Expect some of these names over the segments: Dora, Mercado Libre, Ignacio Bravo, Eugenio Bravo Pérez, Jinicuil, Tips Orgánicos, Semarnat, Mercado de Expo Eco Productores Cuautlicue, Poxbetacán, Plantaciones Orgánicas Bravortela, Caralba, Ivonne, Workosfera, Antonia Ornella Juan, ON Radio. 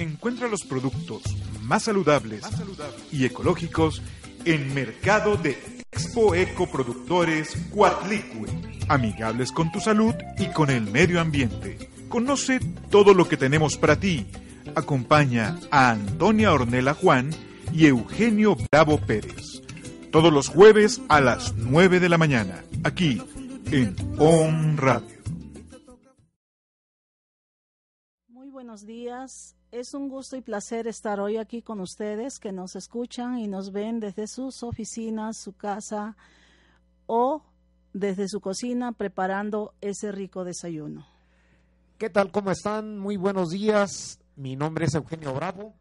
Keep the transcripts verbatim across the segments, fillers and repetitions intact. Encuentra los productos más saludables y ecológicos en Mercado de Expo Eco Productores Cuautlicue, amigables con tu salud y con el medio ambiente. Conoce todo lo que tenemos para ti. Acompaña a Antonia Ornella Juan y Eugenio Bravo Pérez, todos los jueves a las nueve de la mañana, aquí en O N Radio. Muy buenos días. Es un gusto y placer estar hoy aquí con ustedes que nos escuchan y nos ven desde sus oficinas, su casa o desde su cocina preparando ese rico desayuno. ¿Qué tal? ¿Cómo están? Muy buenos días. Mi nombre es Eugenio Bravo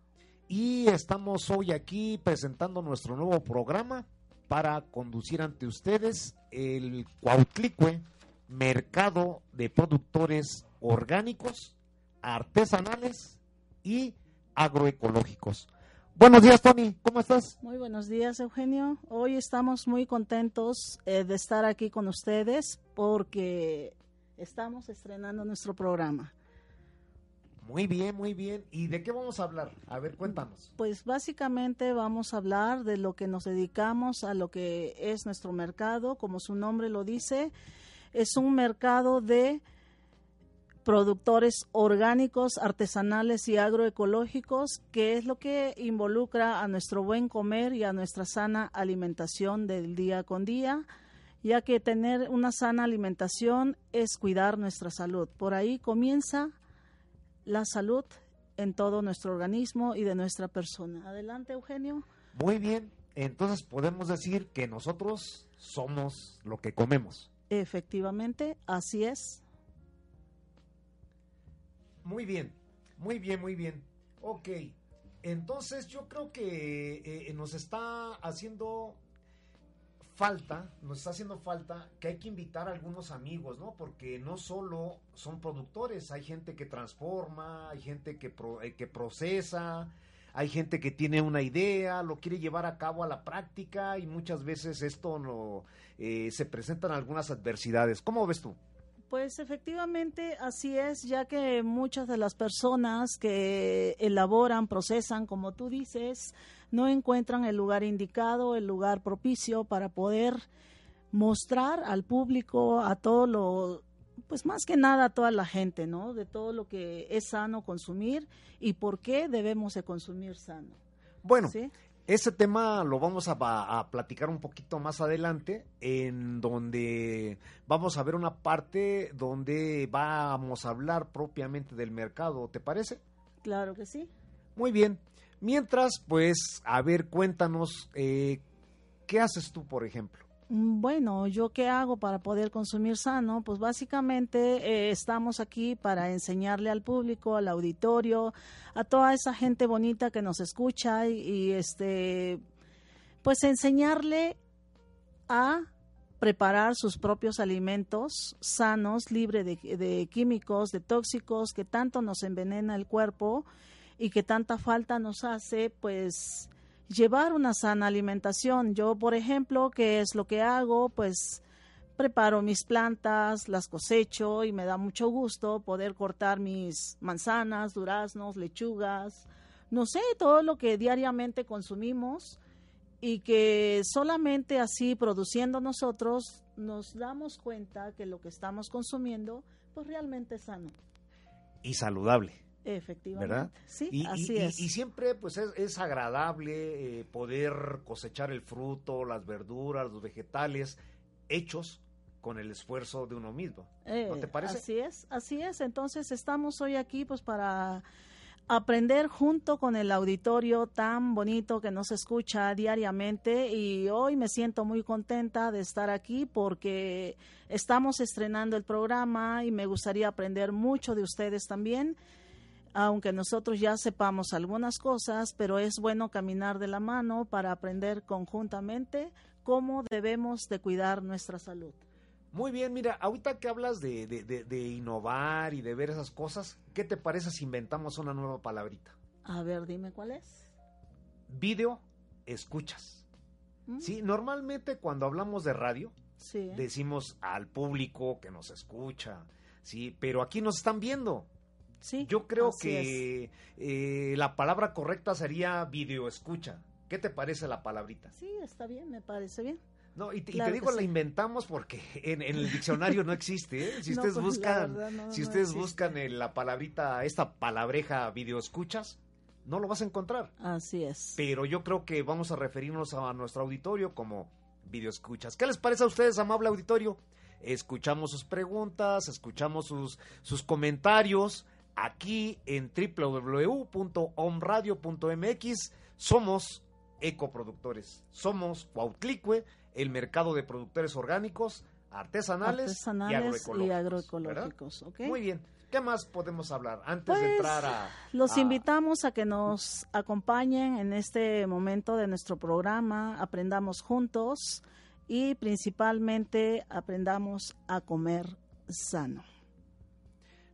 y estamos hoy aquí presentando nuestro nuevo programa para conducir ante ustedes el Cuautlicue, mercado de productores orgánicos, artesanales y agroecológicos. Buenos días, Tony, ¿cómo estás? Muy buenos días, Eugenio. Hoy estamos muy contentos eh, de estar aquí con ustedes porque estamos estrenando nuestro programa. Muy bien, muy bien. ¿Y de qué vamos a hablar? A ver, cuéntanos. Pues básicamente vamos a hablar de lo que nos dedicamos, a lo que es nuestro mercado. Como su nombre lo dice, es un mercado de productores orgánicos, artesanales y agroecológicos, que es lo que involucra a nuestro buen comer y a nuestra sana alimentación del día con día, ya que tener una sana alimentación es cuidar nuestra salud. Por ahí comienza la salud en todo nuestro organismo y de nuestra persona. Adelante, Eugenio. Muy bien, entonces podemos decir que nosotros somos lo que comemos. Efectivamente, así es. Muy bien, muy bien, muy bien. Ok, entonces yo creo que eh, nos está haciendo falta, nos está haciendo falta que hay que invitar a algunos amigos, ¿no? Porque no solo son productores, hay gente que transforma, hay gente que, pro, eh, que procesa, hay gente que tiene una idea, lo quiere llevar a cabo a la práctica y muchas veces esto no, eh, se presentan algunas adversidades. ¿Cómo ves tú? Pues efectivamente así es, ya que muchas de las personas que elaboran, procesan, como tú dices, no encuentran el lugar indicado, el lugar propicio para poder mostrar al público, a todo lo, pues más que nada a toda la gente, ¿no? De todo lo que es sano consumir y por qué debemos de consumir sano. Bueno. ¿Sí? Ese tema lo vamos a, a platicar un poquito más adelante, en donde vamos a ver una parte donde vamos a hablar propiamente del mercado, ¿te parece? Claro que sí. Muy bien. Mientras, pues, a ver, cuéntanos, eh, ¿qué haces tú, por ejemplo? Bueno, ¿yo qué hago para poder consumir sano? Pues básicamente eh, estamos aquí para enseñarle al público, al auditorio, a toda esa gente bonita que nos escucha y, y este, pues enseñarle a preparar sus propios alimentos sanos, libre de, de químicos, de tóxicos, que tanto nos envenena el cuerpo y que tanta falta nos hace, pues llevar una sana alimentación. Yo, por ejemplo, ¿qué es lo que hago? Pues preparo mis plantas, las cosecho y me da mucho gusto poder cortar mis manzanas, duraznos, lechugas, no sé, todo lo que diariamente consumimos y que solamente así produciendo nosotros nos damos cuenta que lo que estamos consumiendo pues realmente es sano. Y saludable. Efectivamente, ¿verdad? Sí, y, así y, es. Y, y siempre pues es, es agradable eh, poder cosechar el fruto, las verduras, los vegetales, hechos con el esfuerzo de uno mismo, eh, ¿no te parece? Así es, así es. Entonces estamos hoy aquí pues para aprender junto con el auditorio tan bonito que nos escucha diariamente y hoy me siento muy contenta de estar aquí porque estamos estrenando el programa y me gustaría aprender mucho de ustedes también. aunque nosotros ya sepamos algunas cosas, pero es bueno caminar de la mano para aprender conjuntamente cómo debemos de cuidar nuestra salud. Muy bien, mira, ahorita que hablas de, de, de, de innovar y de ver esas cosas, ¿qué te parece si inventamos una nueva palabrita? A ver, dime cuál es. Video escuchas. ¿Mm? Sí, normalmente cuando hablamos de radio, sí, ¿eh? decimos al público que nos escucha, sí, pero aquí nos están viendo. Sí, yo creo que eh, la palabra correcta sería video escucha. ¿Qué te parece la palabrita? Sí, está bien, me parece bien. No, y te, claro y te digo, la sí. inventamos porque en, en el diccionario no existe, ¿eh? Si ustedes no, pues, buscan, la verdad, no, si ustedes no buscan el, la palabrita, esta palabreja video escuchas, no lo vas a encontrar. Así es. Pero yo creo que vamos a referirnos a nuestro auditorio como video escuchas. ¿Qué les parece a ustedes, amable auditorio? Escuchamos sus preguntas, escuchamos sus, sus comentarios aquí en doble u doble u doble u punto o m radio punto m x. Somos ecoproductores, somos Cuautlicue, el mercado de productores orgánicos, artesanales, artesanales y agroecológicos. Y agroecológicos, ¿okay? Muy bien. ¿Qué más podemos hablar antes pues, de entrar a...? Los a... invitamos a que nos acompañen en este momento de nuestro programa, aprendamos juntos y principalmente aprendamos a comer sano.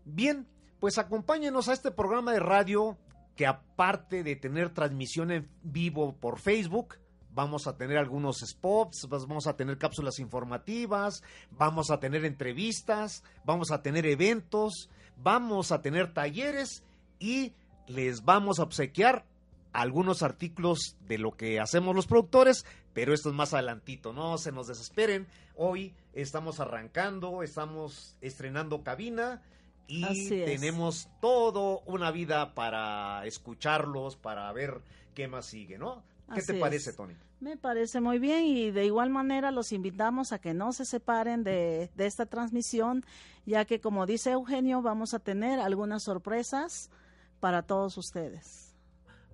Bien, pues acompáñenos a este programa de radio que aparte de tener transmisión en vivo por Facebook, vamos a tener algunos spots, vamos a tener cápsulas informativas, vamos a tener entrevistas, vamos a tener eventos, vamos a tener talleres y les vamos a obsequiar algunos artículos de lo que hacemos los productores, pero esto es más adelantito, no se nos desesperen. Hoy estamos arrancando, estamos estrenando cabina y así tenemos todo una vida para escucharlos, para ver qué más sigue, ¿no? ¿Qué Así te parece, es. Tony? Me parece muy bien y de igual manera los invitamos a que no se separen de, de esta transmisión, ya que como dice Eugenio, vamos a tener algunas sorpresas para todos ustedes.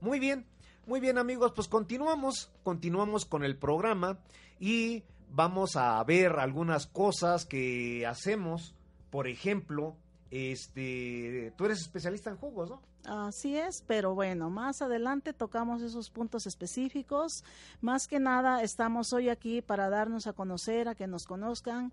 Muy bien, muy bien amigos, pues continuamos, continuamos con el programa y vamos a ver algunas cosas que hacemos, por ejemplo... Este, tú eres especialista en jugos, ¿no? Así es, pero bueno, más adelante tocamos esos puntos específicos. Más que nada, estamos hoy aquí para darnos a conocer, a que nos conozcan,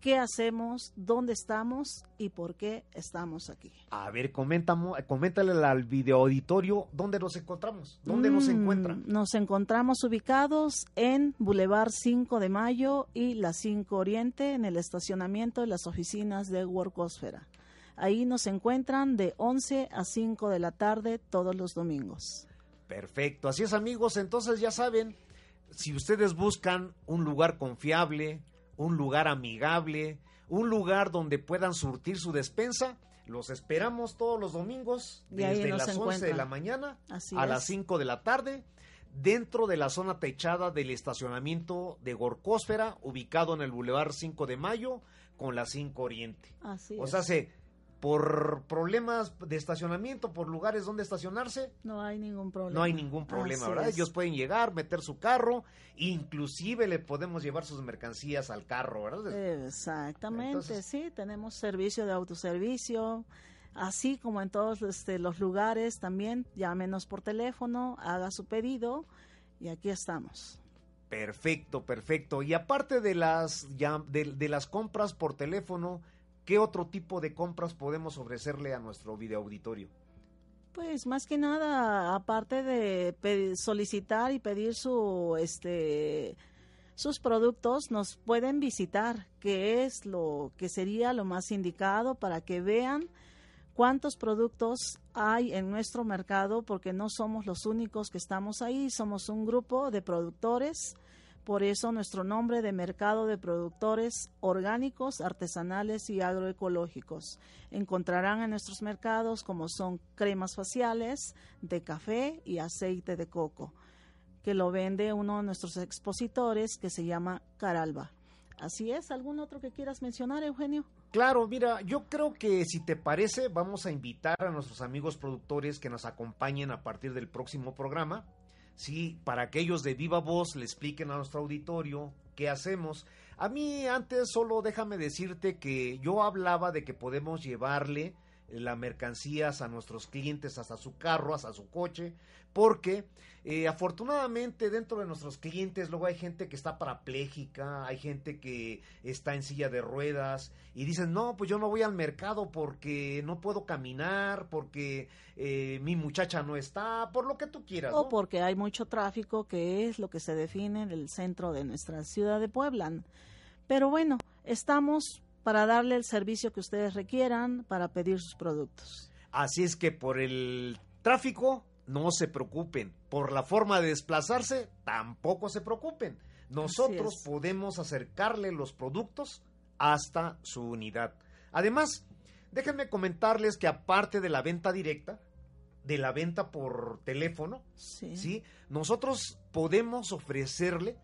qué hacemos, dónde estamos y por qué estamos aquí. A ver, coméntame, coméntale al video auditorio dónde nos encontramos, dónde mm, nos encuentran. Nos encontramos ubicados en Boulevard cinco de Mayo y la cinco Oriente, en el estacionamiento de las oficinas de Workosfera. Ahí nos encuentran de once a cinco de la tarde todos los domingos. Perfecto, así es amigos, entonces ya saben, si ustedes buscan un lugar confiable, un lugar amigable, un lugar donde puedan surtir su despensa. Los esperamos todos los domingos desde las once de la mañana a las cinco de la tarde dentro de la zona techada del estacionamiento de Workosfera ubicado en el Boulevard cinco de Mayo con la cinco Oriente. Así o sea, es. se... Por problemas de estacionamiento, por lugares donde estacionarse. No hay ningún problema. No hay ningún problema, Así ¿verdad? Es. Ellos pueden llegar, meter su carro, inclusive le podemos llevar sus mercancías al carro, ¿verdad? Exactamente, Entonces, sí, tenemos servicio de autoservicio, así como en todos este, los lugares también, llámenos por teléfono, haga su pedido y aquí estamos. Perfecto, perfecto. Y aparte de las, ya, de, de las compras por teléfono, ¿qué otro tipo de compras podemos ofrecerle a nuestro videoauditorio? Pues más que nada, aparte de pedir, solicitar y pedir su, este, sus productos, nos pueden visitar, que es lo que sería lo más indicado para que vean cuántos productos hay en nuestro mercado, porque no somos los únicos que estamos ahí, somos un grupo de productores. Por eso nuestro nombre de Mercado de Productores Orgánicos, Artesanales y Agroecológicos. Encontrarán en nuestros mercados como son cremas faciales, de café y aceite de coco, que lo vende uno de nuestros expositores que se llama Caralba. Así es, ¿algún otro que quieras mencionar, Eugenio? Claro, mira, yo creo que si te parece vamos a invitar a nuestros amigos productores que nos acompañen a partir del próximo programa. Sí, para que ellos de viva voz le expliquen a nuestro auditorio qué hacemos. A mí antes solo déjame decirte que yo hablaba de que podemos llevarle las mercancías a nuestros clientes hasta su carro, hasta su coche, porque eh, afortunadamente dentro de nuestros clientes luego hay gente que está parapléjica, hay gente que está en silla de ruedas y dicen, no, pues yo no voy al mercado porque no puedo caminar, porque eh, mi muchacha no está, por lo que tú quieras, ¿no? O porque hay mucho tráfico, que es lo que se define en el centro de nuestra ciudad de Puebla. Pero bueno, estamos para darle el servicio que ustedes requieran para pedir sus productos. Así es que por el tráfico no se preocupen, por la forma de desplazarse tampoco se preocupen. Nosotros podemos acercarle los productos hasta su unidad. Además, déjenme comentarles que aparte de la venta directa, de la venta por teléfono, sí. ¿sí? Nosotros podemos ofrecerle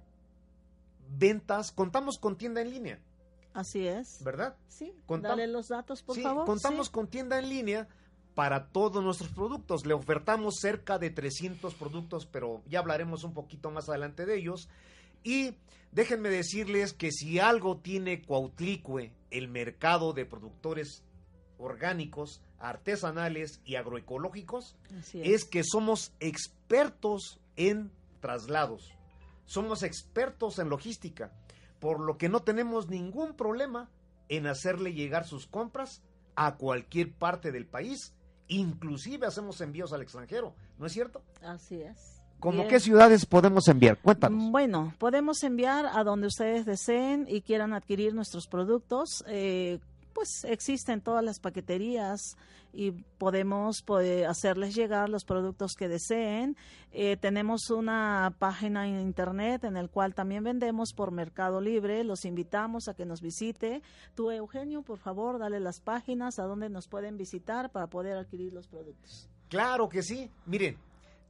ventas, contamos con tienda en línea. Así es. ¿Verdad? Sí, Contam- dale los datos, por sí, favor. Contamos sí. con tienda en línea para todos nuestros productos. Le ofertamos cerca de trescientos productos, pero ya hablaremos un poquito más adelante de ellos. Y déjenme decirles que si algo tiene Cuautlicue, el mercado de productores orgánicos, artesanales y agroecológicos, es. es que somos expertos en traslados. Somos expertos en logística, por lo que no tenemos ningún problema en hacerle llegar sus compras a cualquier parte del país, inclusive hacemos envíos al extranjero, ¿no es cierto? Así es. ¿Cómo Bien. Qué ciudades podemos enviar? Cuéntanos. Bueno, podemos enviar a donde ustedes deseen y quieran adquirir nuestros productos, eh, pues existen todas las paqueterías y podemos poder hacerles llegar los productos que deseen. Eh, tenemos una página en internet en el cual también vendemos por Mercado Libre. Los invitamos a que nos visite. Tú, Eugenio, por favor, dale las páginas a donde nos pueden visitar para poder adquirir los productos. Claro que sí. Miren,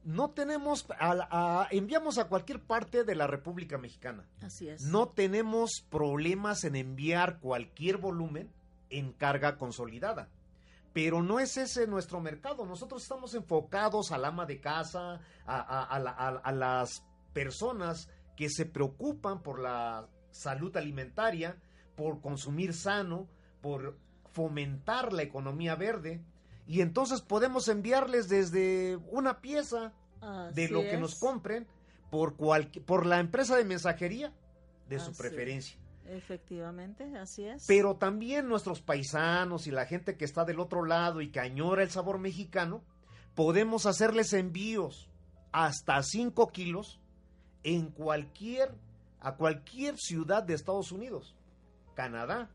no tenemos, a, a, enviamos a cualquier parte de la República Mexicana. Así es. No tenemos problemas en enviar cualquier volumen en carga consolidada, pero no es ese nuestro mercado. Nosotros estamos enfocados al ama de casa, a, a, a, la, a, a las personas que se preocupan por la salud alimentaria, por consumir sano, por fomentar la economía verde, y entonces podemos enviarles desde una pieza Así de lo es. que nos compren por, cual, por la empresa de mensajería de Así su preferencia. Es. Efectivamente, así es. Pero también nuestros paisanos y la gente que está del otro lado y que añora el sabor mexicano, podemos hacerles envíos hasta cinco kilos en cualquier, a cualquier ciudad de Estados Unidos, Canadá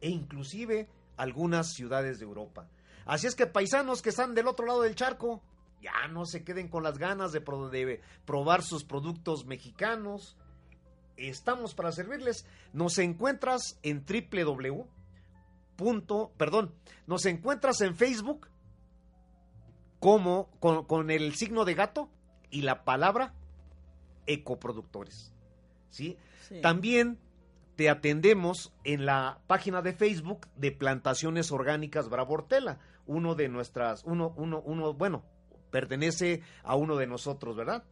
e inclusive algunas ciudades de Europa. Así es que paisanos que están del otro lado del charco, ya no se queden con las ganas de, pro- de probar sus productos mexicanos. Estamos para servirles. Nos encuentras en www. Perdón, nos encuentras en Facebook como con, con el signo de gato y la palabra ecoproductores. ¿Sí? Sí. También te atendemos en la página de Facebook de Plantaciones Orgánicas Bravortela, uno de nuestras, uno, uno, uno, bueno, pertenece a uno de nosotros, ¿verdad?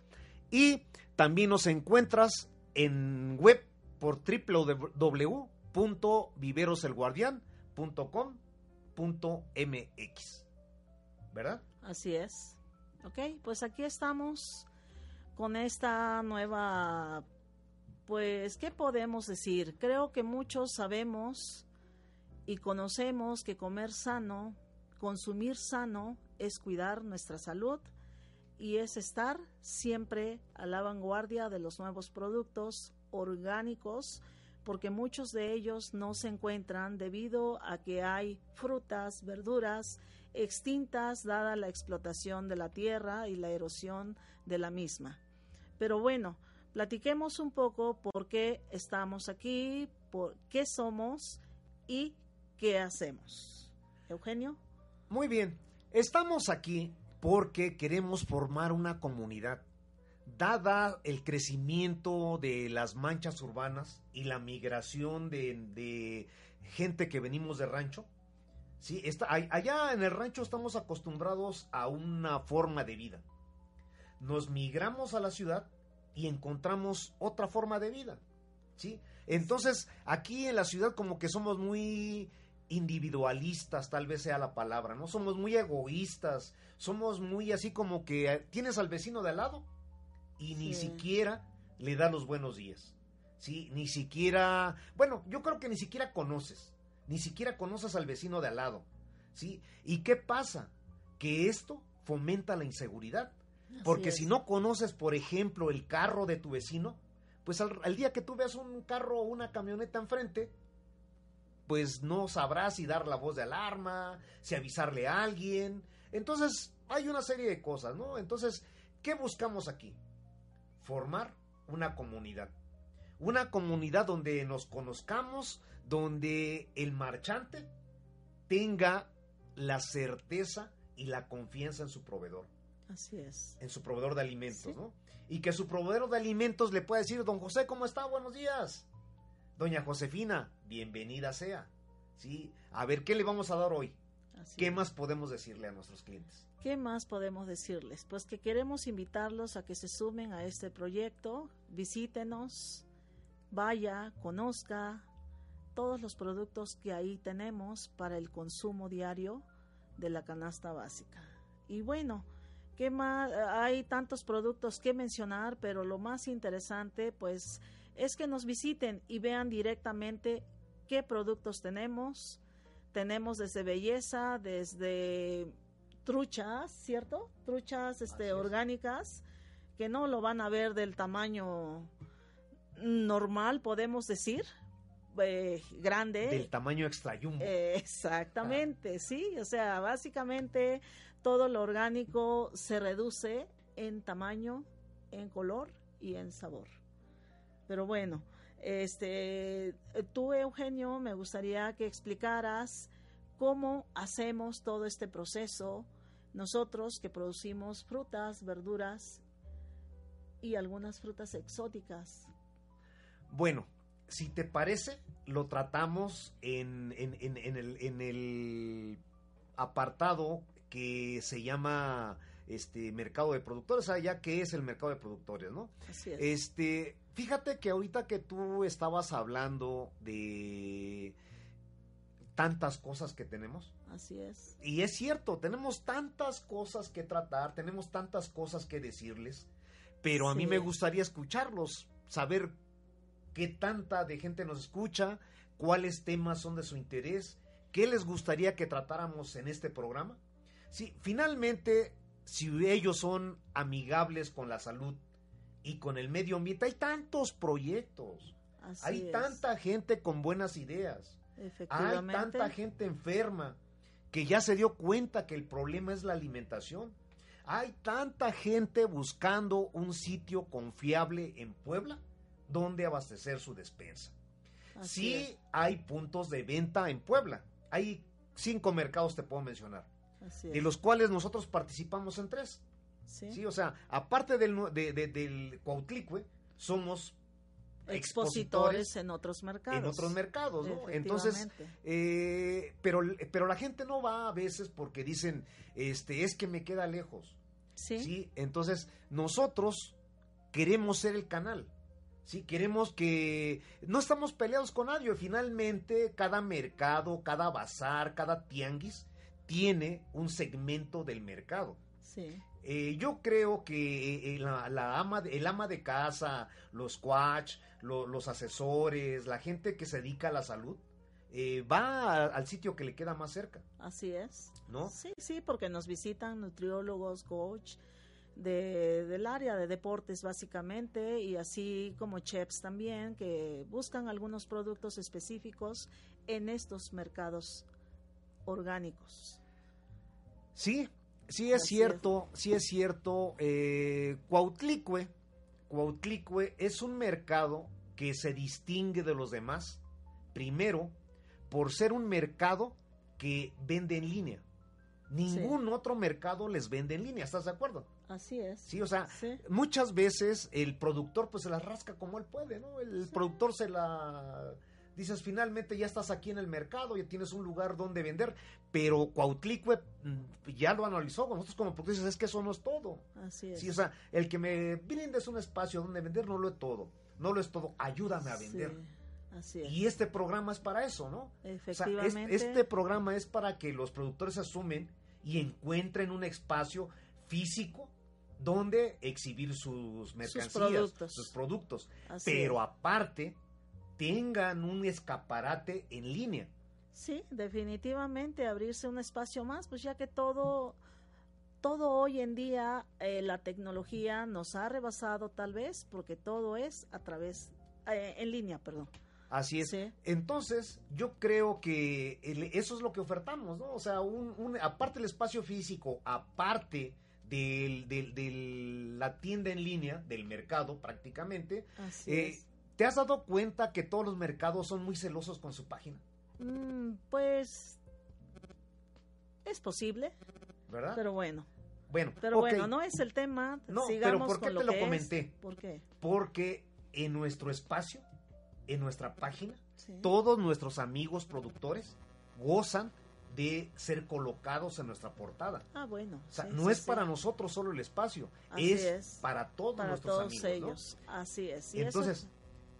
Y también nos encuentras en web por doble u doble u doble u punto viveros el guardián punto com punto m x, ¿verdad? Así es. Ok, pues aquí estamos con esta nueva, pues, ¿qué podemos decir? Creo que muchos sabemos y conocemos que comer sano, consumir sano, es cuidar nuestra salud y es estar siempre a la vanguardia de los nuevos productos orgánicos, porque muchos de ellos no se encuentran debido a que hay frutas, verduras extintas dada la explotación de la tierra y la erosión de la misma. Pero bueno, platiquemos un poco por qué estamos aquí, por qué somos y qué hacemos. Eugenio. Muy bien, estamos aquí porque queremos formar una comunidad. Dada el crecimiento de las manchas urbanas y la migración de, de gente que venimos de rancho, ¿sí? Está, allá en el rancho estamos acostumbrados a una forma de vida. Nos migramos a la ciudad y encontramos otra forma de vida, ¿sí? Entonces, aquí en la ciudad como que somos muy individualistas, tal vez sea la palabra, ¿no? Somos muy egoístas, somos muy así como que tienes al vecino de al lado y sí. ni siquiera le da los buenos días, ¿sí? Ni siquiera, bueno, yo creo que ni siquiera conoces, ni siquiera conoces al vecino de al lado, ¿sí? ¿Y qué pasa? Que esto fomenta la inseguridad, porque si no conoces, por ejemplo, el carro de tu vecino, pues al, al día que tú veas un carro o una camioneta enfrente, pues no sabrás si dar la voz de alarma, si avisarle a alguien. Entonces, hay una serie de cosas, ¿no? Entonces, ¿qué buscamos aquí? Formar una comunidad. Una comunidad donde nos conozcamos, donde el marchante tenga la certeza y la confianza en su proveedor. Así es. En su proveedor de alimentos, sí. ¿no? Y que su proveedor de alimentos le pueda decir, don José, ¿cómo está? Buenos días. Doña Josefina, bienvenida sea, ¿sí? A ver, ¿qué le vamos a dar hoy? Así ¿Qué es. más podemos decirle a nuestros clientes? ¿Qué más podemos decirles? Pues que queremos invitarlos a que se sumen a este proyecto, visítenos, vaya, conozca todos los productos que ahí tenemos para el consumo diario de la canasta básica. Y bueno, ¿qué más? Hay tantos productos que mencionar, pero lo más interesante, pues, es que nos visiten y vean directamente qué productos tenemos. Tenemos desde belleza, desde truchas, ¿cierto? Truchas este, es. orgánicas, que no lo van a ver del tamaño normal, podemos decir, eh, grande. Del tamaño extra jumbo. Eh, exactamente, ah. sí. O sea, básicamente todo lo orgánico se reduce en tamaño, en color y en sabor. Pero bueno, este, tú, Eugenio, me gustaría que explicaras cómo hacemos todo este proceso nosotros que producimos frutas, verduras y algunas frutas exóticas. Bueno, si te parece, lo tratamos en, en, en, en, el, en el apartado que se llama este mercado de productores, allá que es el mercado de productores, ¿no? Así es. Este... Fíjate que ahorita que tú estabas hablando de tantas cosas que tenemos. Así es. Y es cierto, tenemos tantas cosas que tratar, tenemos tantas cosas que decirles, pero sí. a mí me gustaría escucharlos, saber qué tanta de gente nos escucha, cuáles temas son de su interés, qué les gustaría que tratáramos en este programa. Sí, finalmente, si ellos son amigables con la salud y con el medio ambiente, hay tantos proyectos, Así hay es. tanta gente con buenas ideas, hay tanta gente enferma que ya se dio cuenta que el problema es la alimentación, hay tanta gente buscando un sitio confiable en Puebla donde abastecer su despensa. Así sí es. Hay puntos de venta en Puebla, hay cinco mercados te puedo mencionar, Así de es. los cuales nosotros participamos en tres. Sí. sí, o sea, aparte del, de, de, del Cuautlicue, somos expositores, expositores en otros mercados. En otros mercados, ¿no? Entonces, eh, pero, pero la gente no va a veces porque dicen, este, es que me queda lejos. Sí. ¿sí? Entonces, nosotros queremos ser el canal. Sí, queremos que no estamos peleados con nadie. Finalmente, cada mercado, cada bazar, cada tianguis tiene un segmento del mercado. Sí. Eh, yo creo que eh, la, la ama de, el ama de casa, los coach, lo, los asesores, la gente que se dedica a la salud, eh, va a, al sitio que le queda más cerca. Así es. ¿No? Sí, sí, porque nos visitan nutriólogos, coach, de, del área de deportes básicamente, y así como chefs también, que buscan algunos productos específicos en estos mercados orgánicos. Sí. Sí es cierto, sí es cierto, eh, Cuautlicue, Cuautlicue es un mercado que se distingue de los demás, primero, por ser un mercado que vende en línea. Ningún sí. otro mercado les vende en línea, ¿estás de acuerdo? Así es. Sí, o sea, sí. muchas veces el productor pues se las rasca como él puede, ¿no? El sí. productor se la... Dices, finalmente ya estás aquí en el mercado, ya tienes un lugar donde vender, pero Cuautlicue ya lo analizó con nosotros como productores, es que eso no es todo. Así es. Sí, o sea, el que me brindes un espacio donde vender no lo es todo, no lo es todo, ayúdame a vender. Sí. Así es. Y este programa es para eso, ¿no? Efectivamente. O sea, es, este programa es para que los productores asumen y encuentren un espacio físico donde exhibir sus mercancías, sus productos. Sus productos. Pero es. Aparte, tengan un escaparate en línea. Sí, definitivamente, abrirse un espacio más, pues ya que todo... Todo hoy en día eh, la tecnología nos ha rebasado tal vez porque todo es a través, eh, en línea, perdón. Así es. Sí. Entonces yo creo que el, eso es lo que ofertamos, ¿no? O sea, un, un, aparte del espacio físico, aparte de del, del, la tienda en línea, del mercado prácticamente, Así eh, es. ¿Te has dado cuenta que todos los mercados son muy celosos con su página? Mm, pues es posible. ¿Verdad? Pero bueno, bueno pero okay. bueno, no es el tema. No, sigamos pero ¿por qué con lo te lo comenté? Es. ¿Por qué? Porque en nuestro espacio, en nuestra página, sí. todos nuestros amigos productores gozan de ser colocados en nuestra portada. Ah, bueno. O sea, sí, no sí, es sí. para nosotros solo el espacio, Así es, es para todos para nuestros todos amigos. Ellos. ¿No? Así es. Y entonces, eso...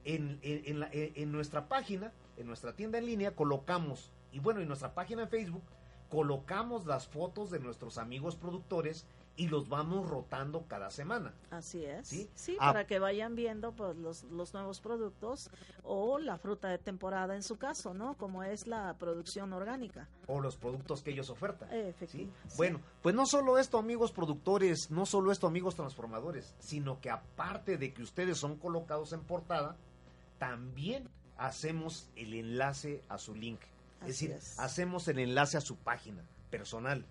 en, en, en, la, en nuestra página, en nuestra tienda en línea, colocamos, y bueno, en nuestra página en Facebook, colocamos las fotos de nuestros amigos productores y los vamos rotando cada semana. Así es. Sí, sí ah, para que vayan viendo pues, los, los nuevos productos o la fruta de temporada en su caso, ¿no? Como es la producción orgánica. O los productos que ellos ofertan. Efectivamente. ¿Sí? Sí. Bueno, pues no solo esto, amigos productores, no solo esto, amigos transformadores, sino que aparte de que ustedes son colocados en portada, también hacemos el enlace a su link. Es decir, es. hacemos el enlace a su página personal,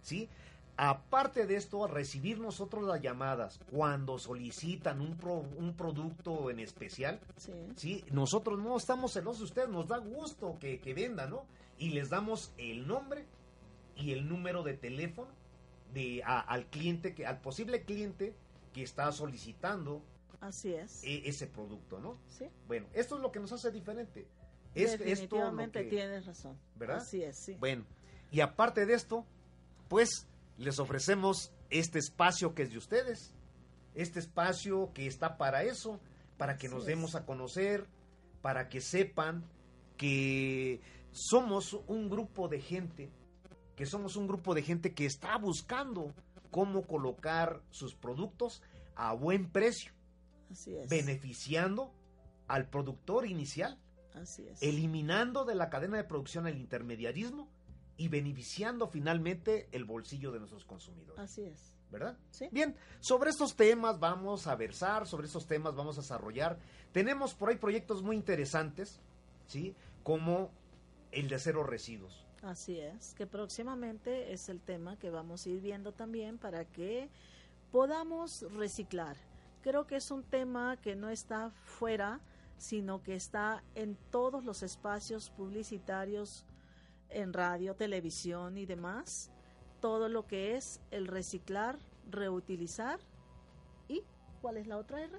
¿sí? Aparte de esto, al recibir nosotros las llamadas, cuando solicitan un, pro, un producto en especial, sí. ¿sí? Nosotros no estamos celosos de ustedes, nos da gusto que, que vendan, ¿no? Y les damos el nombre y el número de teléfono de, a, al cliente, que, al posible cliente que está solicitando Así es. e, ese producto, ¿no? Sí. Bueno, esto es lo que nos hace diferente. Es, Definitivamente es que, tienes razón. ¿Verdad? Así es, sí. Bueno, y aparte de esto, pues les ofrecemos este espacio que es de ustedes, este espacio que está para eso, para que Así nos es. demos a conocer, para que sepan que somos un grupo de gente, que somos un grupo de gente que está buscando cómo colocar sus productos a buen precio. Así es. Beneficiando al productor inicial. Así es. Eliminando de la cadena de producción el intermediarismo y beneficiando finalmente el bolsillo de nuestros consumidores. Así es. ¿Verdad? Sí. Bien, sobre estos temas vamos a versar, sobre estos temas vamos a desarrollar. Tenemos por ahí proyectos muy interesantes, ¿sí? Como el de cero residuos. Así es, que próximamente es el tema que vamos a ir viendo también para que podamos reciclar. Creo que es un tema que no está fuera sino que está en todos los espacios publicitarios, en radio, televisión y demás, todo lo que es el reciclar, reutilizar y ¿cuál es la otra R?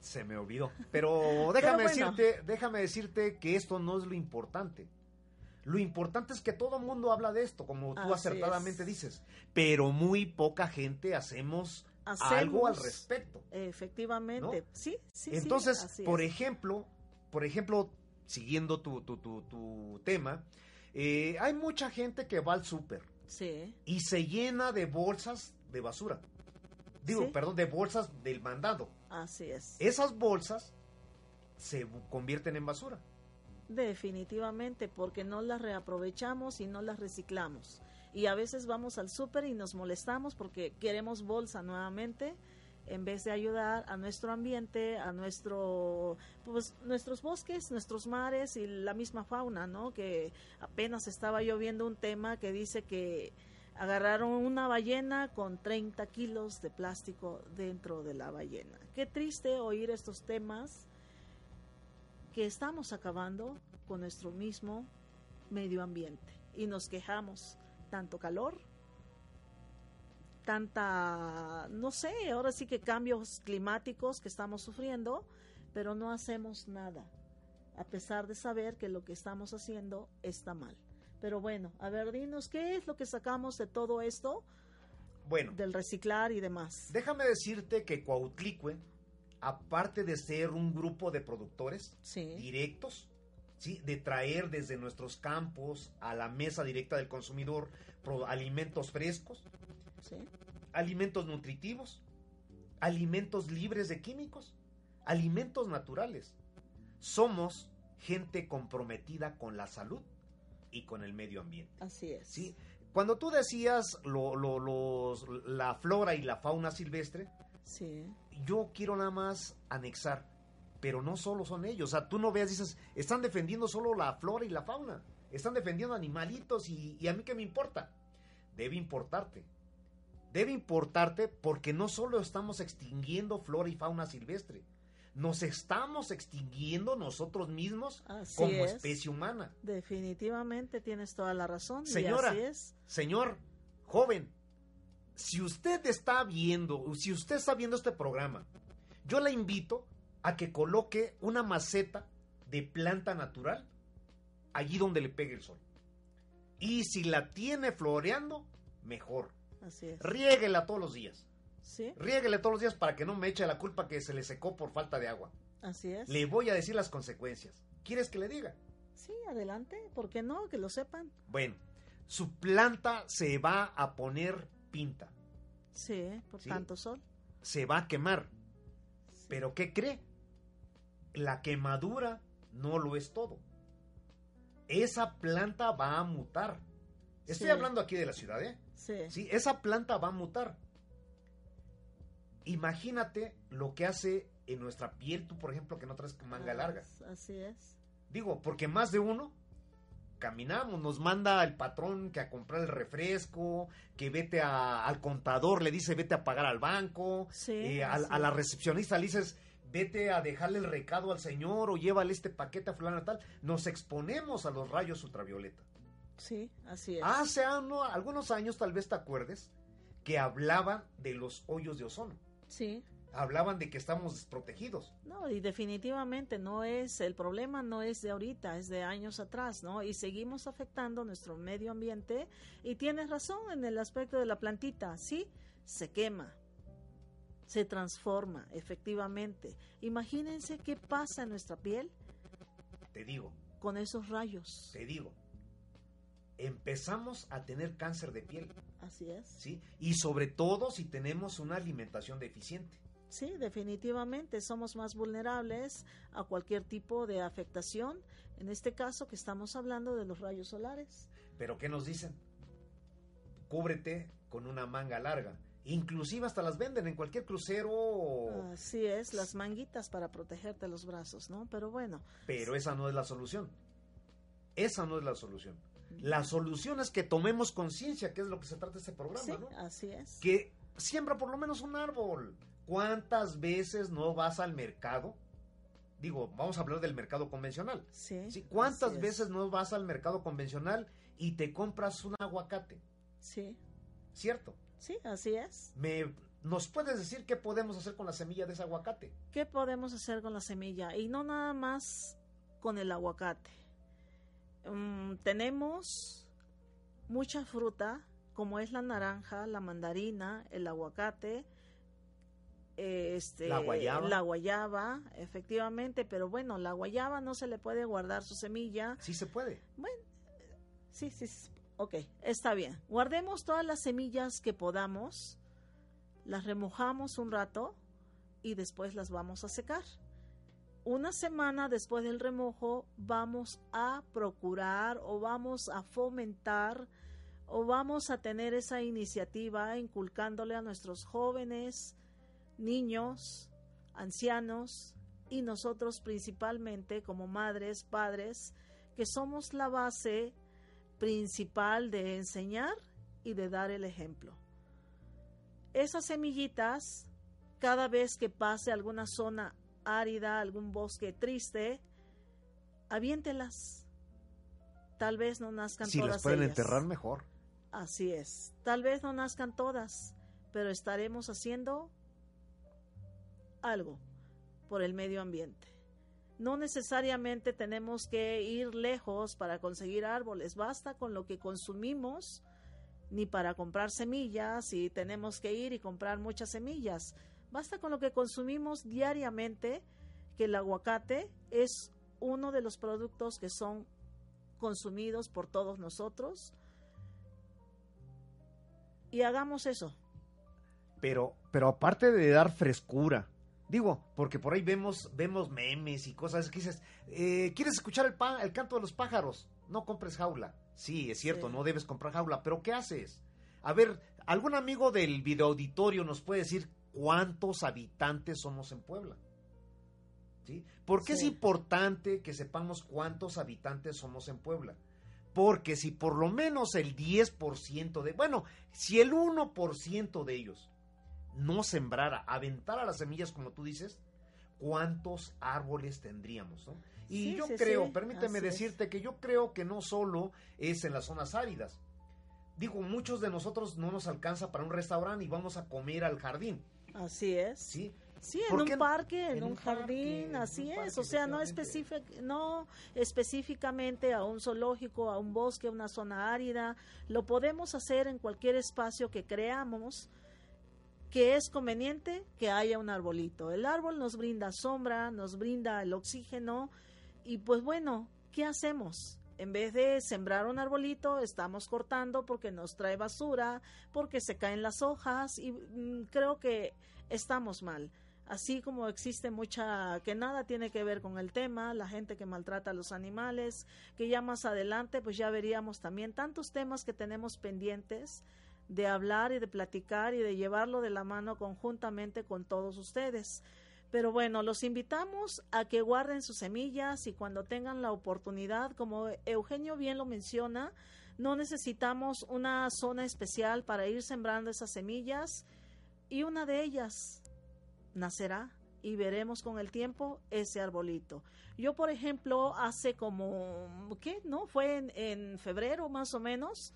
Se me olvidó, pero déjame pero bueno. decirte, déjame decirte que esto no es lo importante. Lo importante es que todo el mundo habla de esto, como tú Así acertadamente es. dices, pero muy poca gente hacemos Hacemos, algo al respecto. Efectivamente, ¿no? sí, sí. Entonces, sí, por es. ejemplo, por ejemplo, siguiendo tu, tu, tu, tu tema, eh, hay mucha gente que va al súper sí. y se llena de bolsas de basura. Digo, ¿Sí? perdón, de bolsas del mandado. Así es. Esas bolsas se convierten en basura. Definitivamente, porque no las reaprovechamos y no las reciclamos. Y a veces vamos al súper y nos molestamos porque queremos bolsa nuevamente en vez de ayudar a nuestro ambiente, a nuestro, pues, nuestros bosques, nuestros mares y la misma fauna, ¿no? Que apenas estaba yo viendo un tema que dice que agarraron una ballena con treinta kilos de plástico dentro de la ballena. Qué triste oír estos temas que estamos acabando con nuestro mismo medio ambiente y nos quejamos. Tanto calor, tanta, no sé, ahora sí que cambios climáticos que estamos sufriendo, pero no hacemos nada, a pesar de saber que lo que estamos haciendo está mal. Pero bueno, a ver, dinos, ¿qué es lo que sacamos de todo esto? Bueno. Del reciclar y demás. Déjame decirte que Cuautlicue aparte de ser un grupo de productores sí. directos, ¿sí? de traer desde nuestros campos a la mesa directa del consumidor alimentos frescos, sí. alimentos nutritivos, alimentos libres de químicos, alimentos naturales. Somos gente comprometida con la salud y con el medio ambiente. Así es. ¿Sí? Cuando tú decías lo, lo, los, la flora y la fauna silvestre, sí. yo quiero nada más anexar, pero no solo son ellos. O sea, tú no veas, dices, están defendiendo solo la flora y la fauna, están defendiendo animalitos y, y a mí qué me importa. Debe importarte. Debe importarte porque no solo estamos extinguiendo flora y fauna silvestre, nos estamos extinguiendo nosotros mismos así como es. Especie humana. Definitivamente tienes toda la razón. Señora, y así es. Señor, joven, si usted está viendo, si usted está viendo este programa, yo la invito a que coloque una maceta de planta natural allí donde le pegue el sol. Y si la tiene floreando, mejor. Así es. Riéguela todos los días. ¿Sí? Riéguele todos los días para que no me eche la culpa que se le secó por falta de agua. Así es. Le voy a decir las consecuencias. ¿Quieres que le diga? Sí, adelante. ¿Por qué no? Que lo sepan. Bueno, su planta se va a poner pinta. Sí, por ¿sí? tanto sol. Se va a quemar. Sí. ¿Pero qué cree? La quemadura no lo es todo. Esa planta va a mutar. Estoy sí. hablando aquí de la ciudad, ¿eh? Sí. Sí, esa planta va a mutar. Imagínate lo que hace en nuestra piel, tú por ejemplo que no traes manga ah, larga. Así es. Digo, porque más de uno caminamos, nos manda el patrón que a comprar el refresco, que vete a, al contador, le dice vete a pagar al banco, sí, eh, a, a la recepcionista le dices vete a dejarle el recado al señor o llévale este paquete a fulano tal. Nos exponemos a los rayos ultravioleta. Sí, así es. Hace ano, algunos años, tal vez te acuerdes, que hablaban de los hoyos de ozono. Sí. Hablaban de que estamos desprotegidos. No, y definitivamente no es, el problema no es de ahorita, es de años atrás, ¿no? Y seguimos afectando nuestro medio ambiente. Y tienes razón en el aspecto de la plantita, sí, se quema, se transforma, efectivamente. Imagínense qué pasa en nuestra piel. Te digo. Con esos rayos. Te digo. Empezamos a tener cáncer de piel. Así es. ¿Sí? Y sobre todo si tenemos una alimentación deficiente. Sí, definitivamente somos más vulnerables a cualquier tipo de afectación, en este caso que estamos hablando de los rayos solares. ¿Pero qué nos dicen? Cúbrete con una manga larga. Inclusive hasta las venden en cualquier crucero. Así es, las manguitas para protegerte los brazos, ¿no? Pero bueno. Pero esa no es la solución. Esa no es la solución. La solución es que tomemos conciencia, que es lo que se trata de este programa, sí, ¿no? Así es. Que siembra por lo menos un árbol. ¿Cuántas veces no vas al mercado? Digo, vamos a hablar del mercado convencional. Sí. ¿Sí? ¿Cuántas veces no vas al mercado convencional y te compras un aguacate? Sí. ¿Cierto? Sí, así es. Me... ¿Nos puedes decir qué podemos hacer con la semilla de ese aguacate? ¿Qué podemos hacer con la semilla? Y no nada más con el aguacate. Um, tenemos mucha fruta como es la naranja, la mandarina, el aguacate, eh, este, la guayaba. la guayaba, efectivamente, pero bueno, la guayaba no se le puede guardar su semilla. Sí se puede. Bueno, sí, sí, sí. Ok, está bien. Guardemos todas las semillas que podamos, las remojamos un rato y después las vamos a secar. Una semana después del remojo vamos a procurar o vamos a fomentar o vamos a tener esa iniciativa inculcándole a nuestros jóvenes, niños, ancianos y nosotros principalmente como madres, padres, que somos la base principal de enseñar y de dar el ejemplo. Esas semillitas, cada vez que pase alguna zona árida, algún bosque triste, aviéntelas. Tal vez no nazcan si todas. Si las pueden ellas. Enterrar, mejor. Así es. Tal vez no nazcan todas, pero estaremos haciendo algo por el medio ambiente. No necesariamente tenemos que ir lejos para conseguir árboles. Basta con lo que consumimos, ni para comprar semillas, y tenemos que ir y comprar muchas semillas. Basta con lo que consumimos diariamente, que el aguacate es uno de los productos que son consumidos por todos nosotros. Y hagamos eso. Pero, pero aparte de dar frescura, digo, porque por ahí vemos, vemos memes y cosas que dices, eh, ¿quieres escuchar el, pa el canto de los pájaros? No compres jaula. Sí, es cierto, sí. No debes comprar jaula, pero ¿qué haces? A ver, algún amigo del videoauditorio nos puede decir cuántos habitantes somos en Puebla. ¿Sí? ¿Por qué sí. es importante que sepamos cuántos habitantes somos en Puebla? Porque si por lo menos el diez por ciento de, bueno, si el uno por ciento de ellos no sembrara, aventara las semillas, como tú dices, ¿cuántos árboles tendríamos? ¿No? Y sí, yo sí, creo, sí. permíteme Así decirte es. que yo creo que no solo es en las zonas áridas. Digo, muchos de nosotros no nos alcanza para un restaurante y vamos a comer al jardín. Así es. Sí. Sí, en un parque, en, en un, un jardín, parque, así un es, o sea, no, no específicamente a un zoológico, a un bosque, a una zona árida, lo podemos hacer en cualquier espacio que creamos que es conveniente que haya un arbolito. El árbol nos brinda sombra, nos brinda el oxígeno y pues bueno, ¿qué hacemos? En vez de sembrar un arbolito, estamos cortando porque nos trae basura, porque se caen las hojas y mm, creo que estamos mal. Así como existe mucha, que nada tiene que ver con el tema, la gente que maltrata a los animales, que ya más adelante pues ya veríamos también tantos temas que tenemos pendientes de hablar y de platicar y de llevarlo de la mano conjuntamente con todos ustedes. Pero bueno, los invitamos a que guarden sus semillas y cuando tengan la oportunidad, como Eugenio bien lo menciona, no necesitamos una zona especial para ir sembrando esas semillas y una de ellas nacerá y veremos con el tiempo ese arbolito. Yo, por ejemplo, hace como, ¿qué? ¿No? Fue en, en febrero más o menos.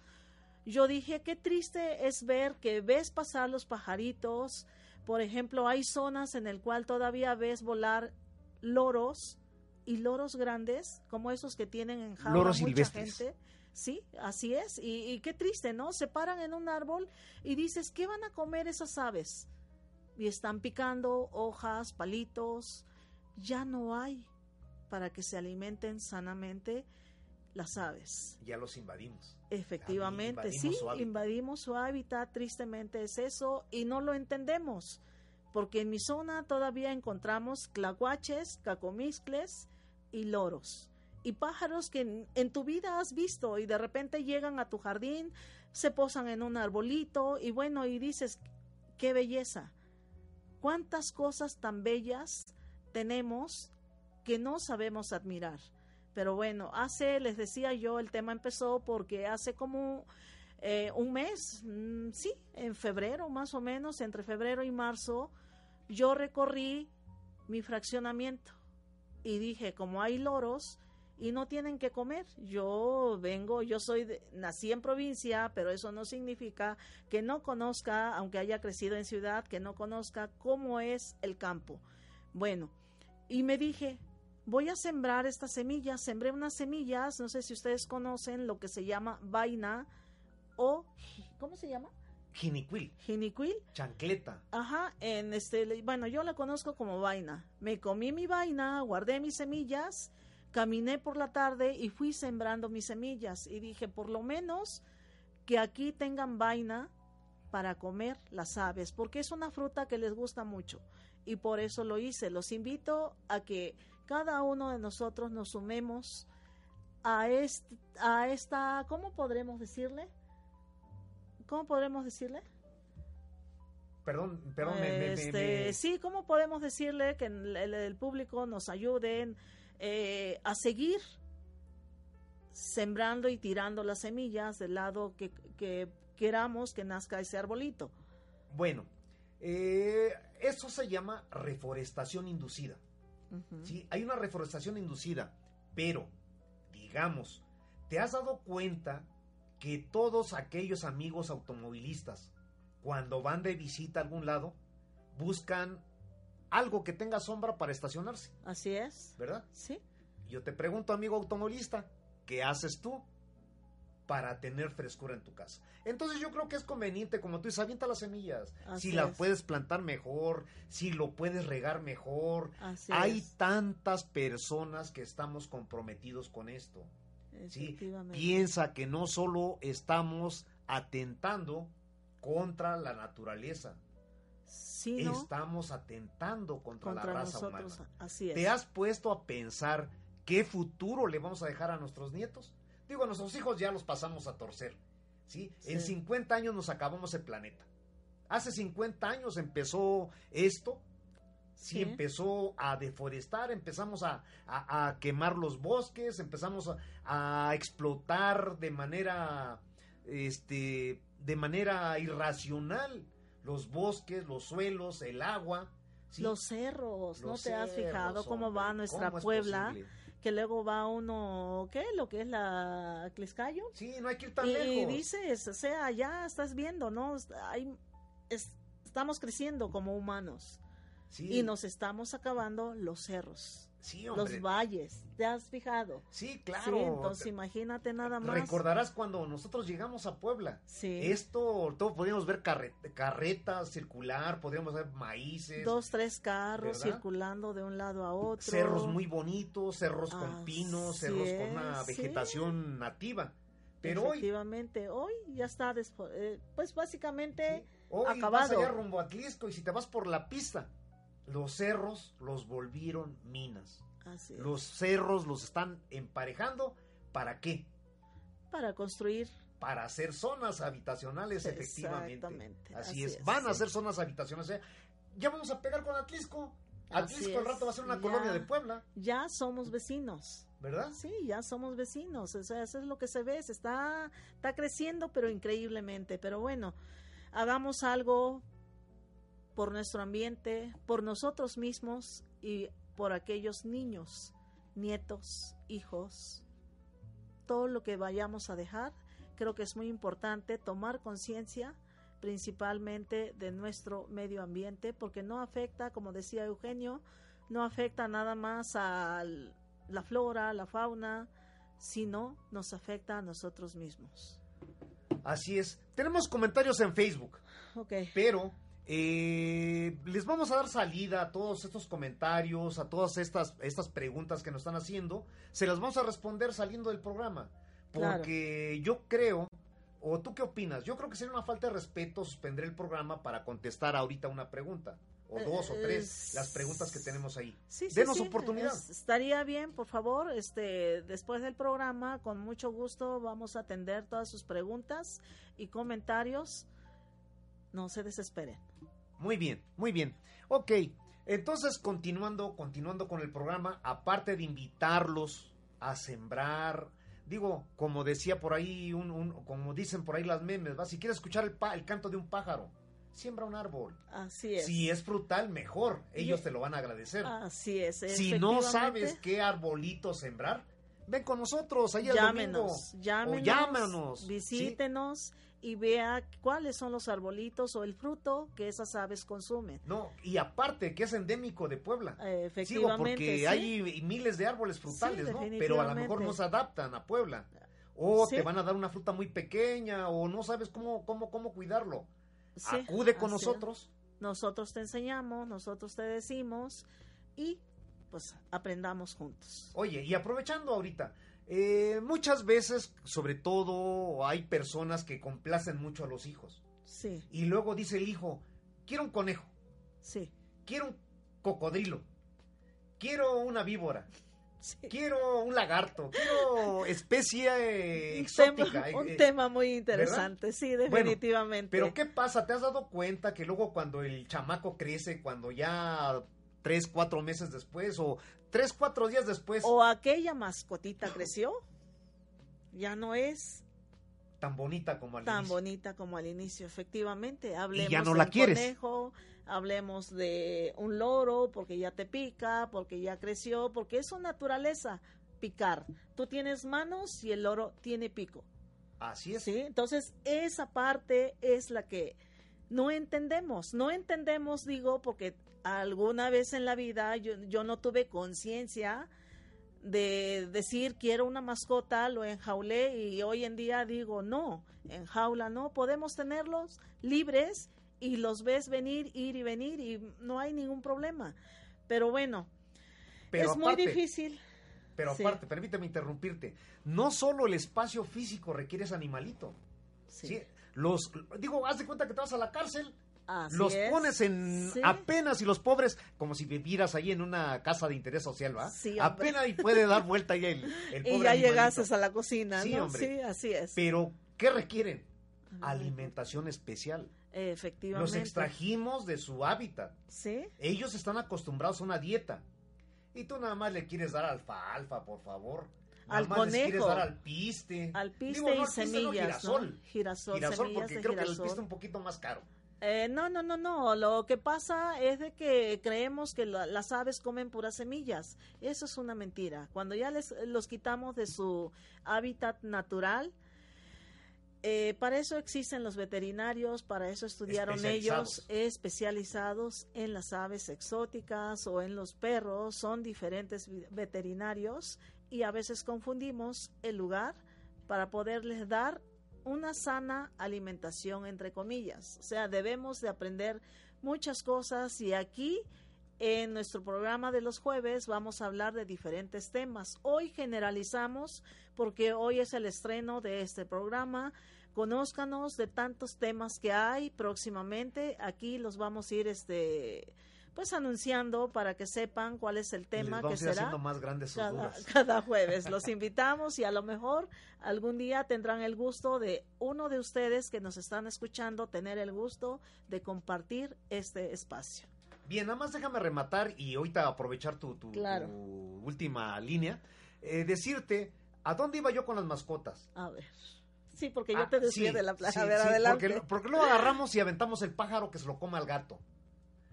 Yo dije, qué triste es ver que ves pasar los pajaritos. Por ejemplo, hay zonas en el cual todavía ves volar loros y loros grandes, como esos que tienen en jaula mucha silvestres. gente. Sí, así es. Y, y qué triste, ¿no? Se paran en un árbol y dices, ¿qué van a comer esas aves? Y están picando hojas, palitos. Ya no hay para que se alimenten sanamente las aves. Ya los invadimos. Efectivamente, invadimos sí, su invadimos su hábitat. Tristemente es eso y no lo entendemos. Porque en mi zona todavía encontramos clahuaches, cacomiscles y loros. Y pájaros que en, en tu vida has visto y de repente llegan a tu jardín, se posan en un arbolito y bueno, y dices, qué belleza. Cuántas cosas tan bellas tenemos que no sabemos admirar. Pero bueno, hace, les decía yo, el tema empezó porque hace como eh, un mes, mmm, sí, en febrero más o menos, entre febrero y marzo, yo recorrí mi fraccionamiento y dije, como hay loros, y no tienen que comer. Yo vengo, yo soy, de, nací en provincia, pero eso no significa que no conozca, aunque haya crecido en ciudad, que no conozca cómo es el campo. Bueno, y me dije, voy a sembrar estas semillas. Sembré unas semillas, no sé si ustedes conocen lo que se llama vaina o, ¿cómo se llama? Jinicuil. Jinicuil. Chancleta. Ajá, en este, bueno, yo la conozco como vaina. Me comí mi vaina, guardé mis semillas. Caminé por la tarde y fui sembrando mis semillas y dije, por lo menos que aquí tengan vaina para comer las aves, porque es una fruta que les gusta mucho y por eso lo hice. Los invito a que cada uno de nosotros nos sumemos a, est, a esta, ¿cómo podremos decirle? ¿Cómo podremos decirle? Perdón, perdón. Este, me, me, me... Sí, ¿cómo podemos decirle que el, el público nos ayude Eh, a seguir sembrando y tirando las semillas del lado que, que queramos que nazca ese arbolito? Bueno, eh, eso se llama reforestación inducida. Uh-huh. ¿Sí? Hay una reforestación inducida, pero, digamos, ¿te has dado cuenta que todos aquellos amigos automovilistas, cuando van de visita a algún lado, buscan algo que tenga sombra para estacionarse? Así es. ¿Verdad? Sí. Yo te pregunto, amigo automovilista, ¿qué haces tú? para tener frescura en tu casa. Entonces yo creo que es conveniente, como tú dices, avienta las semillas. Así si las es. Puedes plantar mejor, si lo puedes regar mejor. Así Hay es. Tantas personas que estamos comprometidos con esto. ¿Sí? Piensa que no solo estamos atentando contra la naturaleza, sí, ¿no? Estamos atentando contra, contra la raza nosotros, humana. Así es. ¿Te has puesto a pensar qué futuro le vamos a dejar a nuestros nietos? Digo, a nuestros hijos ya los pasamos a torcer, ¿sí? Sí. En cincuenta años nos acabamos el planeta. Hace cincuenta años empezó esto, sí, sí empezó a deforestar, empezamos a, a, a quemar los bosques, empezamos a, a explotar de manera, este, de manera irracional los bosques, los suelos, el agua. Sí. Los cerros, los ¿no te cerros, has fijado cómo hombre, va nuestra ¿cómo Puebla? Posible? Que luego va uno, ¿qué? Lo que es la Cliscayo. Sí, no hay que ir tan y lejos. Y dices, o sea, ya estás viendo, ¿no? Hay, es, estamos creciendo como humanos. Sí. Y nos estamos acabando los cerros. Sí, hombre. Los valles, ¿te has fijado? Sí, claro. Sí, entonces imagínate nada más. Recordarás cuando nosotros llegamos a Puebla. Sí. Esto, todo podíamos ver carre, carretas circular, podíamos ver maíces. Dos, tres carros, ¿verdad? Circulando de un lado a otro. Cerros muy bonitos, cerros ah, con pinos, sí cerros es, con una vegetación sí. nativa. Pero hoy. Efectivamente, hoy ya está, eh, pues básicamente sí. hoy acabado. Hoy vas allá rumbo a Atlisco y si te vas por la pista. Los cerros los volvieron minas. Así es. Los cerros los están emparejando. ¿Para qué? Para construir. Para hacer zonas habitacionales, efectivamente. Exactamente. Así, Así es. es. Van sí. a hacer zonas habitacionales. Ya vamos a pegar con Atlisco. Atlisco al rato va a ser una ya, colonia de Puebla. Ya somos vecinos. ¿Verdad? Sí, ya somos vecinos. O sea, eso es lo que se ve. Se está, está creciendo, pero increíblemente. Pero bueno, hagamos algo por nuestro ambiente, por nosotros mismos y por aquellos niños, nietos, hijos, todo lo que vayamos a dejar. Creo que es muy importante tomar conciencia principalmente de nuestro medio ambiente, porque no afecta, como decía Eugenio, no afecta nada más a la flora, la fauna, sino nos afecta a nosotros mismos. Así es. Tenemos comentarios en Facebook, okay. pero... Eh, les vamos a dar salida a todos estos comentarios, a todas estas, estas preguntas que nos están haciendo. Se las vamos a responder saliendo del programa. Porque claro. yo creo, o tú qué opinas, yo creo que sería una falta de respeto suspender el programa para contestar ahorita una pregunta, o eh, dos o tres, eh, las preguntas que tenemos ahí. Sí, Denos sí, sí, oportunidad. Es, estaría bien, por favor, este, después del programa, con mucho gusto vamos a atender todas sus preguntas y comentarios. No se desesperen. Muy bien, muy bien. Ok, entonces continuando, continuando con el programa, aparte de invitarlos a sembrar, digo, como decía por ahí, un, un, como dicen por ahí las memes, ¿va? Si quieres escuchar el, pa, el canto de un pájaro, siembra un árbol. Así es. Si es frutal, mejor, ellos y... te lo van a agradecer. Así es. Si no sabes qué arbolito sembrar, ven con nosotros, ahí el llámenos, domingo. Llámenos, o llámanos, visítenos. ¿Sí? Y vea cuáles son los arbolitos o el fruto que esas aves consumen. No, y aparte que es endémico de Puebla. Eh, efectivamente. Sigo porque ¿sí? hay miles de árboles frutales, sí, ¿no? Pero a lo mejor no se adaptan a Puebla. O sí. te van a dar una fruta muy pequeña o no sabes cómo, cómo, cómo cuidarlo. Sí, acude con nosotros. Es. Nosotros te enseñamos, nosotros te decimos y pues aprendamos juntos. Oye, y aprovechando ahorita... Eh, muchas veces, sobre todo, hay personas que complacen mucho a los hijos. Sí. Y luego dice el hijo, quiero un conejo. Sí. Quiero un cocodrilo. Quiero una víbora. Sí. Quiero un lagarto. Quiero especie eh, exótica. Tema, un eh, tema muy interesante, ¿verdad? Sí, definitivamente. Bueno, pero ¿qué pasa? ¿Te has dado cuenta que luego cuando el chamaco crece, cuando ya... tres, cuatro meses después o tres, cuatro días después. O aquella mascotita creció, ya no es tan bonita como al tan inicio. Tan bonita como al inicio, efectivamente. Hablemos y ya no la quieres. Conejo, hablemos de un loro porque ya te pica, porque ya creció, porque es su naturaleza picar. Tú tienes manos y el loro tiene pico. Así es. ¿Sí? Entonces esa parte es la que no entendemos, no entendemos, digo, porque... Alguna vez en la vida yo, yo no tuve conciencia de decir quiero una mascota, lo enjaulé y hoy en día digo no, en jaula no, podemos tenerlos libres y los ves venir, ir y venir y no hay ningún problema. Pero bueno, pero es aparte, muy difícil. Pero aparte, sí. Permíteme interrumpirte, no solo el espacio físico requiere ese animalito. Sí. ¿Sí? Los, digo, haz de cuenta que te vas a la cárcel. Así los es. Pones en sí. apenas y los pobres, como si vivieras ahí en una casa de interés social, ¿va? Sí, apenas y puede dar vuelta ahí el, el pobre. Y ya llegaste a la cocina, sí, ¿no? Hombre. Sí, así es. Pero, ¿qué requieren? Alimentación especial. Efectivamente. Los extrajimos de su hábitat. Sí. Ellos están acostumbrados a una dieta. Y tú nada más le quieres dar alfalfa, por favor. Al Además, conejo. Les quieres dar al piste. Al piste Digo, no, y semillas. No, girasol. ¿No? Girasol. Girasol, semillas porque de creo girasol. Que el piste es un poquito más caro. Eh, no, no, no, no. Lo que pasa es de que creemos que la, las aves comen puras semillas. Eso es una mentira. Cuando ya les, los quitamos de su hábitat natural, eh, para eso existen los veterinarios, para eso estudiaron ellos, especializados en las aves exóticas o en los perros. Son diferentes veterinarios y a veces confundimos el lugar para poderles dar una sana alimentación, entre comillas. O sea, debemos de aprender muchas cosas y aquí en nuestro programa de los jueves vamos a hablar de diferentes temas. Hoy generalizamos porque hoy es el estreno de este programa. Conózcanos de tantos temas que hay próximamente. Aquí los vamos a ir este pues anunciando para que sepan cuál es el tema que será. Les vamos a ir haciendo más grandes sus dudas. Cada jueves los invitamos y a lo mejor algún día tendrán el gusto de uno de ustedes que nos están escuchando tener el gusto de compartir este espacio. Bien, nada más déjame rematar y ahorita aprovechar tu, tu, claro. tu última línea. Eh, decirte, ¿a dónde iba yo con las mascotas? A ver. Sí, porque yo ah, te decía sí, de la plaza. Sí, a ver, sí, adelante. Porque, porque luego agarramos y aventamos el pájaro que se lo coma al gato.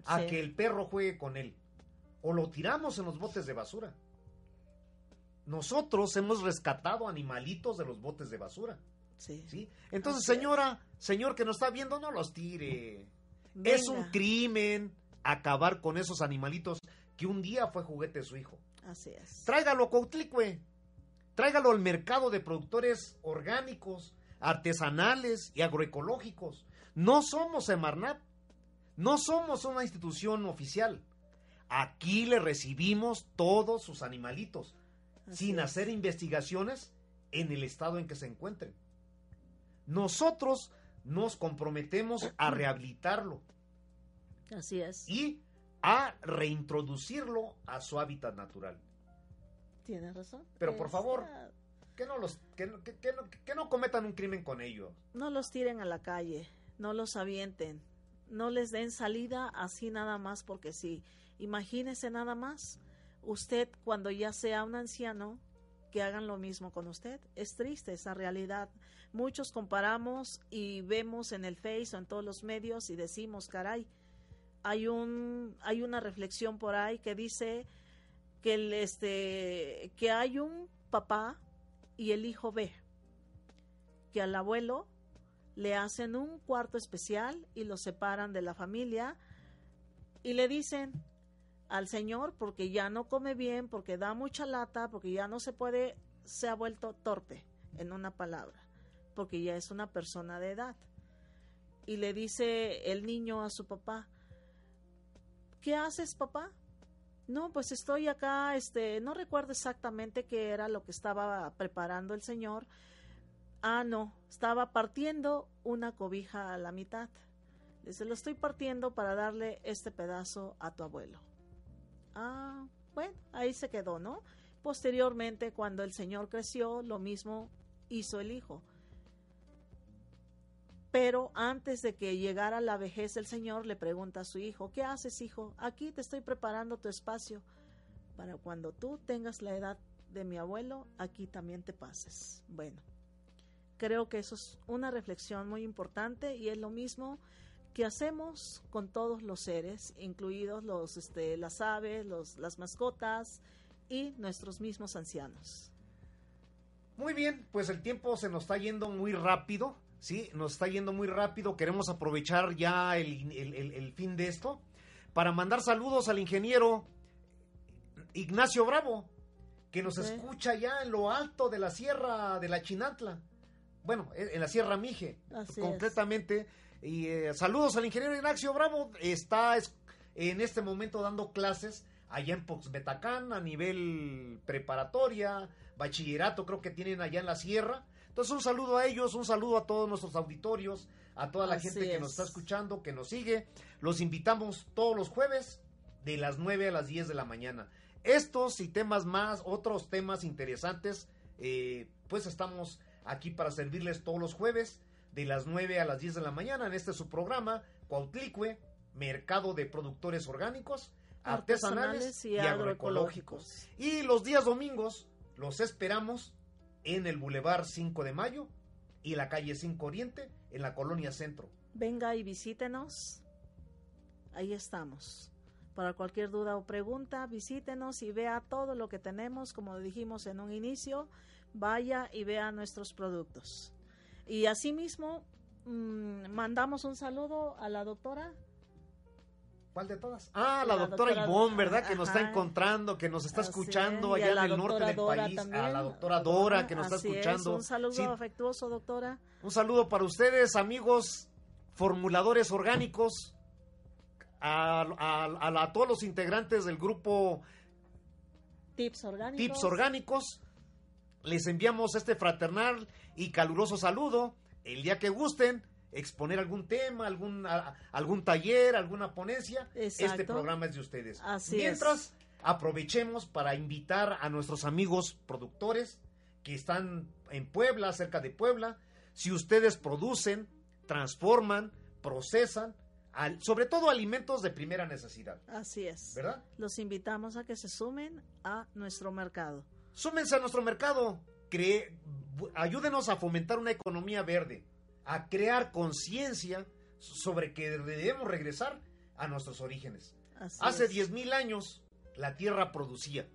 A sí. que el perro juegue con él. O lo tiramos en los botes de basura. Nosotros hemos rescatado animalitos de los botes de basura. Sí. ¿Sí? Entonces, okay. señora, señor que nos está viendo, no los tire. Venga. Es un crimen acabar con esos animalitos que un día fue juguete de su hijo. Así es. Tráigalo a Cuautlicue. Tráigalo al mercado de productores orgánicos, artesanales y agroecológicos. No somos Semarnat. No somos una institución oficial. Aquí le recibimos todos sus animalitos, Así sin es. hacer investigaciones en el estado en que se encuentren. Nosotros nos comprometemos a rehabilitarlo. Así es. Y a reintroducirlo a su hábitat natural. Tienes razón. Pero por favor, que no, los, que, que, que, no, que no cometan un crimen con ello. No los tiren a la calle, no los avienten. No les den salida así nada más porque sí. Imagínese nada más, usted cuando ya sea un anciano, que hagan lo mismo con usted. Es triste esa realidad. Muchos comparamos y vemos en el Face o en todos los medios y decimos, caray, hay un hay una reflexión por ahí que dice que, el, este, que hay un papá y el hijo ve que al abuelo le hacen un cuarto especial y lo separan de la familia y le dicen al señor porque ya no come bien, porque da mucha lata, porque ya no se puede, se ha vuelto torpe, en una palabra, porque ya es una persona de edad. Y le dice el niño a su papá, ¿qué haces, papá? No, pues estoy acá, este, no recuerdo exactamente qué era lo que estaba preparando el señor. Ah, no, estaba partiendo una cobija a la mitad. Dice, lo estoy partiendo para darle este pedazo a tu abuelo. Ah, bueno, ahí se quedó, ¿no? Posteriormente, cuando el señor creció, lo mismo hizo el hijo. Pero antes de que llegara la vejez, el señor le pregunta a su hijo, ¿qué haces, hijo? Aquí te estoy preparando tu espacio para cuando tú tengas la edad de mi abuelo, aquí también te pases. Bueno. Creo que eso es una reflexión muy importante y es lo mismo que hacemos con todos los seres, incluidos los, este, las aves, los, las mascotas y nuestros mismos ancianos. Muy bien, pues el tiempo se nos está yendo muy rápido, ¿sí? Nos está yendo muy rápido, queremos aprovechar ya el, el, el, el fin de esto para mandar saludos al ingeniero Ignacio Bravo, que nos okay. escucha allá en lo alto de la Sierra de la Chinantla. Bueno, en la Sierra Mije, así completamente. Es. Y eh, saludos al ingeniero Ignacio Bravo. Está es, en este momento dando clases allá en Poxbetacán a nivel preparatoria, bachillerato, creo que tienen allá en la sierra. Entonces, un saludo a ellos, un saludo a todos nuestros auditorios, a toda la así gente es. Que nos está escuchando, que nos sigue. Los invitamos todos los jueves de las nueve a las diez de la mañana. Estos y temas más, otros temas interesantes, eh, pues estamos aquí para servirles todos los jueves de las nueve a las diez de la mañana. En este es su programa, Cuautlicue, Mercado de Productores Orgánicos, Artesanales, artesanales y, y agroecológicos. agroecológicos. Y los días domingos los esperamos en el Boulevard cinco de mayo y la calle cinco Oriente, en la Colonia Centro. Venga y visítenos, ahí estamos. Para cualquier duda o pregunta, visítenos y vea todo lo que tenemos, como dijimos en un inicio, vaya y vea nuestros productos. Y asimismo, mmm, mandamos un saludo a la doctora. ¿Cuál de todas? Ah, la, la doctora, doctora Ivonne, ¿verdad? Ajá. Que nos está encontrando, que nos está escuchando es. allá en el norte del Dora país. También. A la doctora Dora, que nos así está escuchando. Es. Un saludo sí. afectuoso, doctora. Un saludo para ustedes, amigos formuladores orgánicos. A, a, a, a todos los integrantes del grupo Tips Orgánicos. Tips Orgánicos, les enviamos este fraternal y caluroso saludo. El día que gusten exponer algún tema, algún, a, algún taller, alguna ponencia, exacto. este programa es de ustedes. Así Mientras, es. aprovechemos para invitar a nuestros amigos productores que están en Puebla, cerca de Puebla. Si ustedes producen, transforman, procesan, Al, sobre todo alimentos de primera necesidad. Así es. ¿Verdad? Los invitamos a que se sumen a nuestro mercado. Súmense a nuestro mercado. Cre- ayúdenos a fomentar una economía verde, a crear conciencia sobre que debemos regresar a nuestros orígenes. Así Hace diez mil años la tierra producía.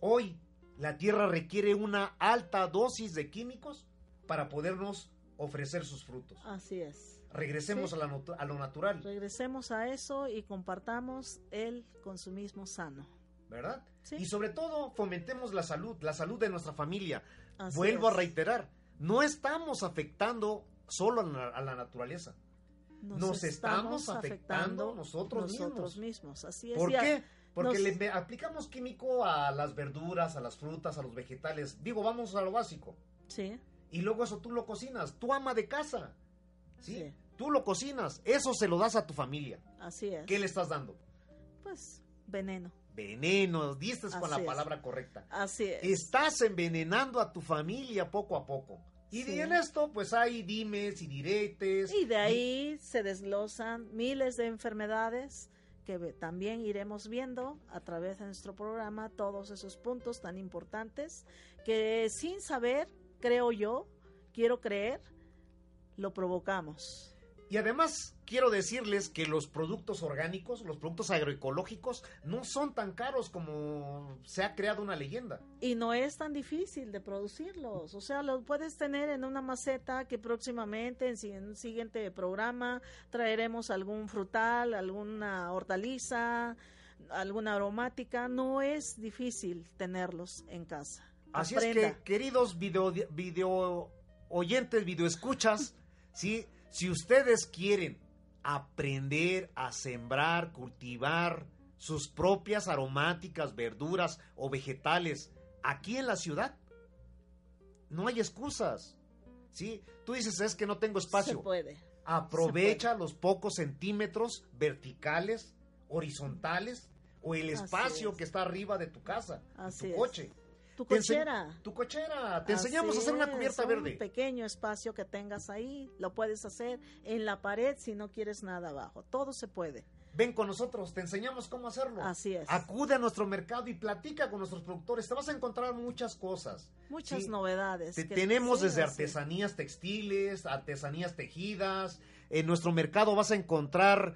Hoy la tierra requiere una alta dosis de químicos para podernos ofrecer sus frutos. Así es. Regresemos sí. a, la, a lo natural. Regresemos a eso y compartamos el consumismo sano. ¿Verdad? Sí. Y sobre todo fomentemos la salud, la salud de nuestra familia. Así Vuelvo es. a reiterar, no estamos afectando solo a la, a la naturaleza. Nos, Nos estamos, estamos afectando, afectando nosotros, nosotros mismos. mismos. Así es. ¿Por qué? Porque Nos... le aplicamos químico a las verduras, a las frutas, a los vegetales. Digo, vamos a lo básico. Sí. Y luego eso tú lo cocinas, tu ama de casa. Sí. sí. Tú lo cocinas, eso se lo das a tu familia. Así es. ¿Qué le estás dando? Pues, veneno. Veneno, diste con la palabra es. correcta. Así es. Estás envenenando a tu familia poco a poco. Y sí. en esto, pues hay dimes y diretes. Y de ahí y... se desglosan miles de enfermedades que también iremos viendo a través de nuestro programa, todos esos puntos tan importantes que sin saber, creo yo, quiero creer, lo provocamos. Y además quiero decirles que los productos orgánicos, los productos agroecológicos, no son tan caros como se ha creado una leyenda. Y no es tan difícil de producirlos. O sea, los puedes tener en una maceta que próximamente, en un siguiente programa, traeremos algún frutal, alguna hortaliza, alguna aromática. No es difícil tenerlos en casa. Así Aprenda. es que, queridos video, video oyentes, videoescuchas, sí... si ustedes quieren aprender a sembrar, cultivar sus propias aromáticas, verduras o vegetales aquí en la ciudad, no hay excusas, ¿sí? Tú dices, es que no tengo espacio. Se puede. Aprovecha Se puede. los pocos centímetros verticales, horizontales o el espacio es. que está arriba de tu casa, Así tu coche. Es. Tu cochera. Ense- tu cochera. Te Así enseñamos a hacer una cubierta es, verde. Un pequeño espacio que tengas ahí. Lo puedes hacer en la pared si no quieres nada abajo. Todo se puede. Ven con nosotros. Te enseñamos cómo hacerlo. Así es. Acude a nuestro mercado y platica con nuestros productores. Te vas a encontrar muchas cosas. Muchas sí. novedades. Te, que tenemos te desde artesanías textiles, artesanías tejidas. En nuestro mercado vas a encontrar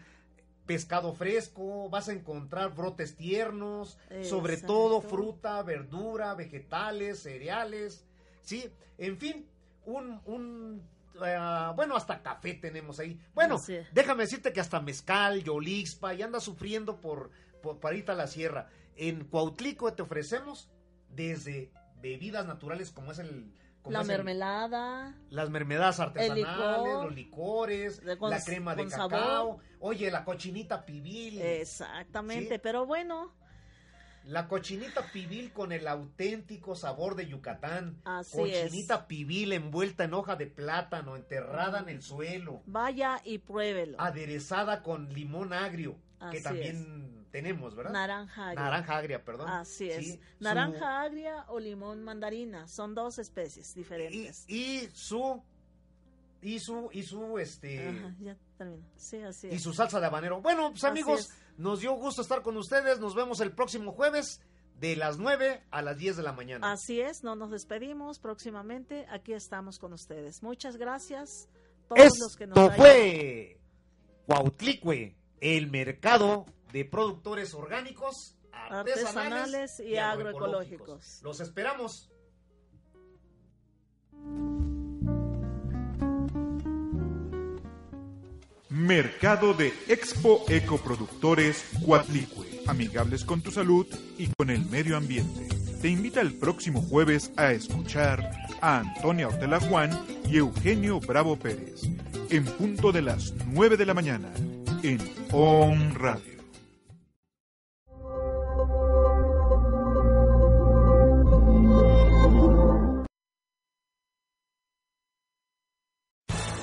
pescado fresco, vas a encontrar brotes tiernos, Exacto. sobre todo fruta, verdura, vegetales, cereales, ¿sí? En fin, un, un uh, bueno, hasta café tenemos ahí. Bueno, sí. déjame decirte que hasta mezcal, yolixpa, y anda sufriendo por, por, por ahorita la sierra. En Cuautlicue te ofrecemos desde bebidas naturales como es el... Como la es mermelada. El, las mermeladas artesanales, licor, los licores, con, la crema de cacao. Sabor. Oye, la cochinita pibil. Exactamente, ¿sí? Pero bueno... La cochinita pibil con el auténtico sabor de Yucatán. Así es. Cochinita pibil envuelta en hoja de plátano, enterrada en el suelo. Vaya y pruébelo. Aderezada con limón agrio, que también tenemos, ¿verdad? Naranja agria. Naranja agria, perdón. Así es. Naranja agria o limón mandarina, son dos especies diferentes. Y, y su... Y su, y su, este... Ajá, ya termino. Sí, así es. Y su salsa de habanero. Bueno, pues amigos, nos dio gusto estar con ustedes. Nos vemos el próximo jueves de las nueve a las diez de la mañana. Así es, no nos despedimos. Próximamente aquí estamos con ustedes. Muchas gracias. Todos Esto los que nos hayan... fue Cuautlicue, el mercado de productores orgánicos, artesanales, artesanales y, y agroecológicos. Los esperamos. Mercado de Expo Eco Productores Cuautlicue, amigables con tu salud y con el medio ambiente. Te invita el próximo jueves a escuchar a Antonia Ornella Juan y Eugenio Bravo Pérez, en punto de las nueve de la mañana, en O N Radio.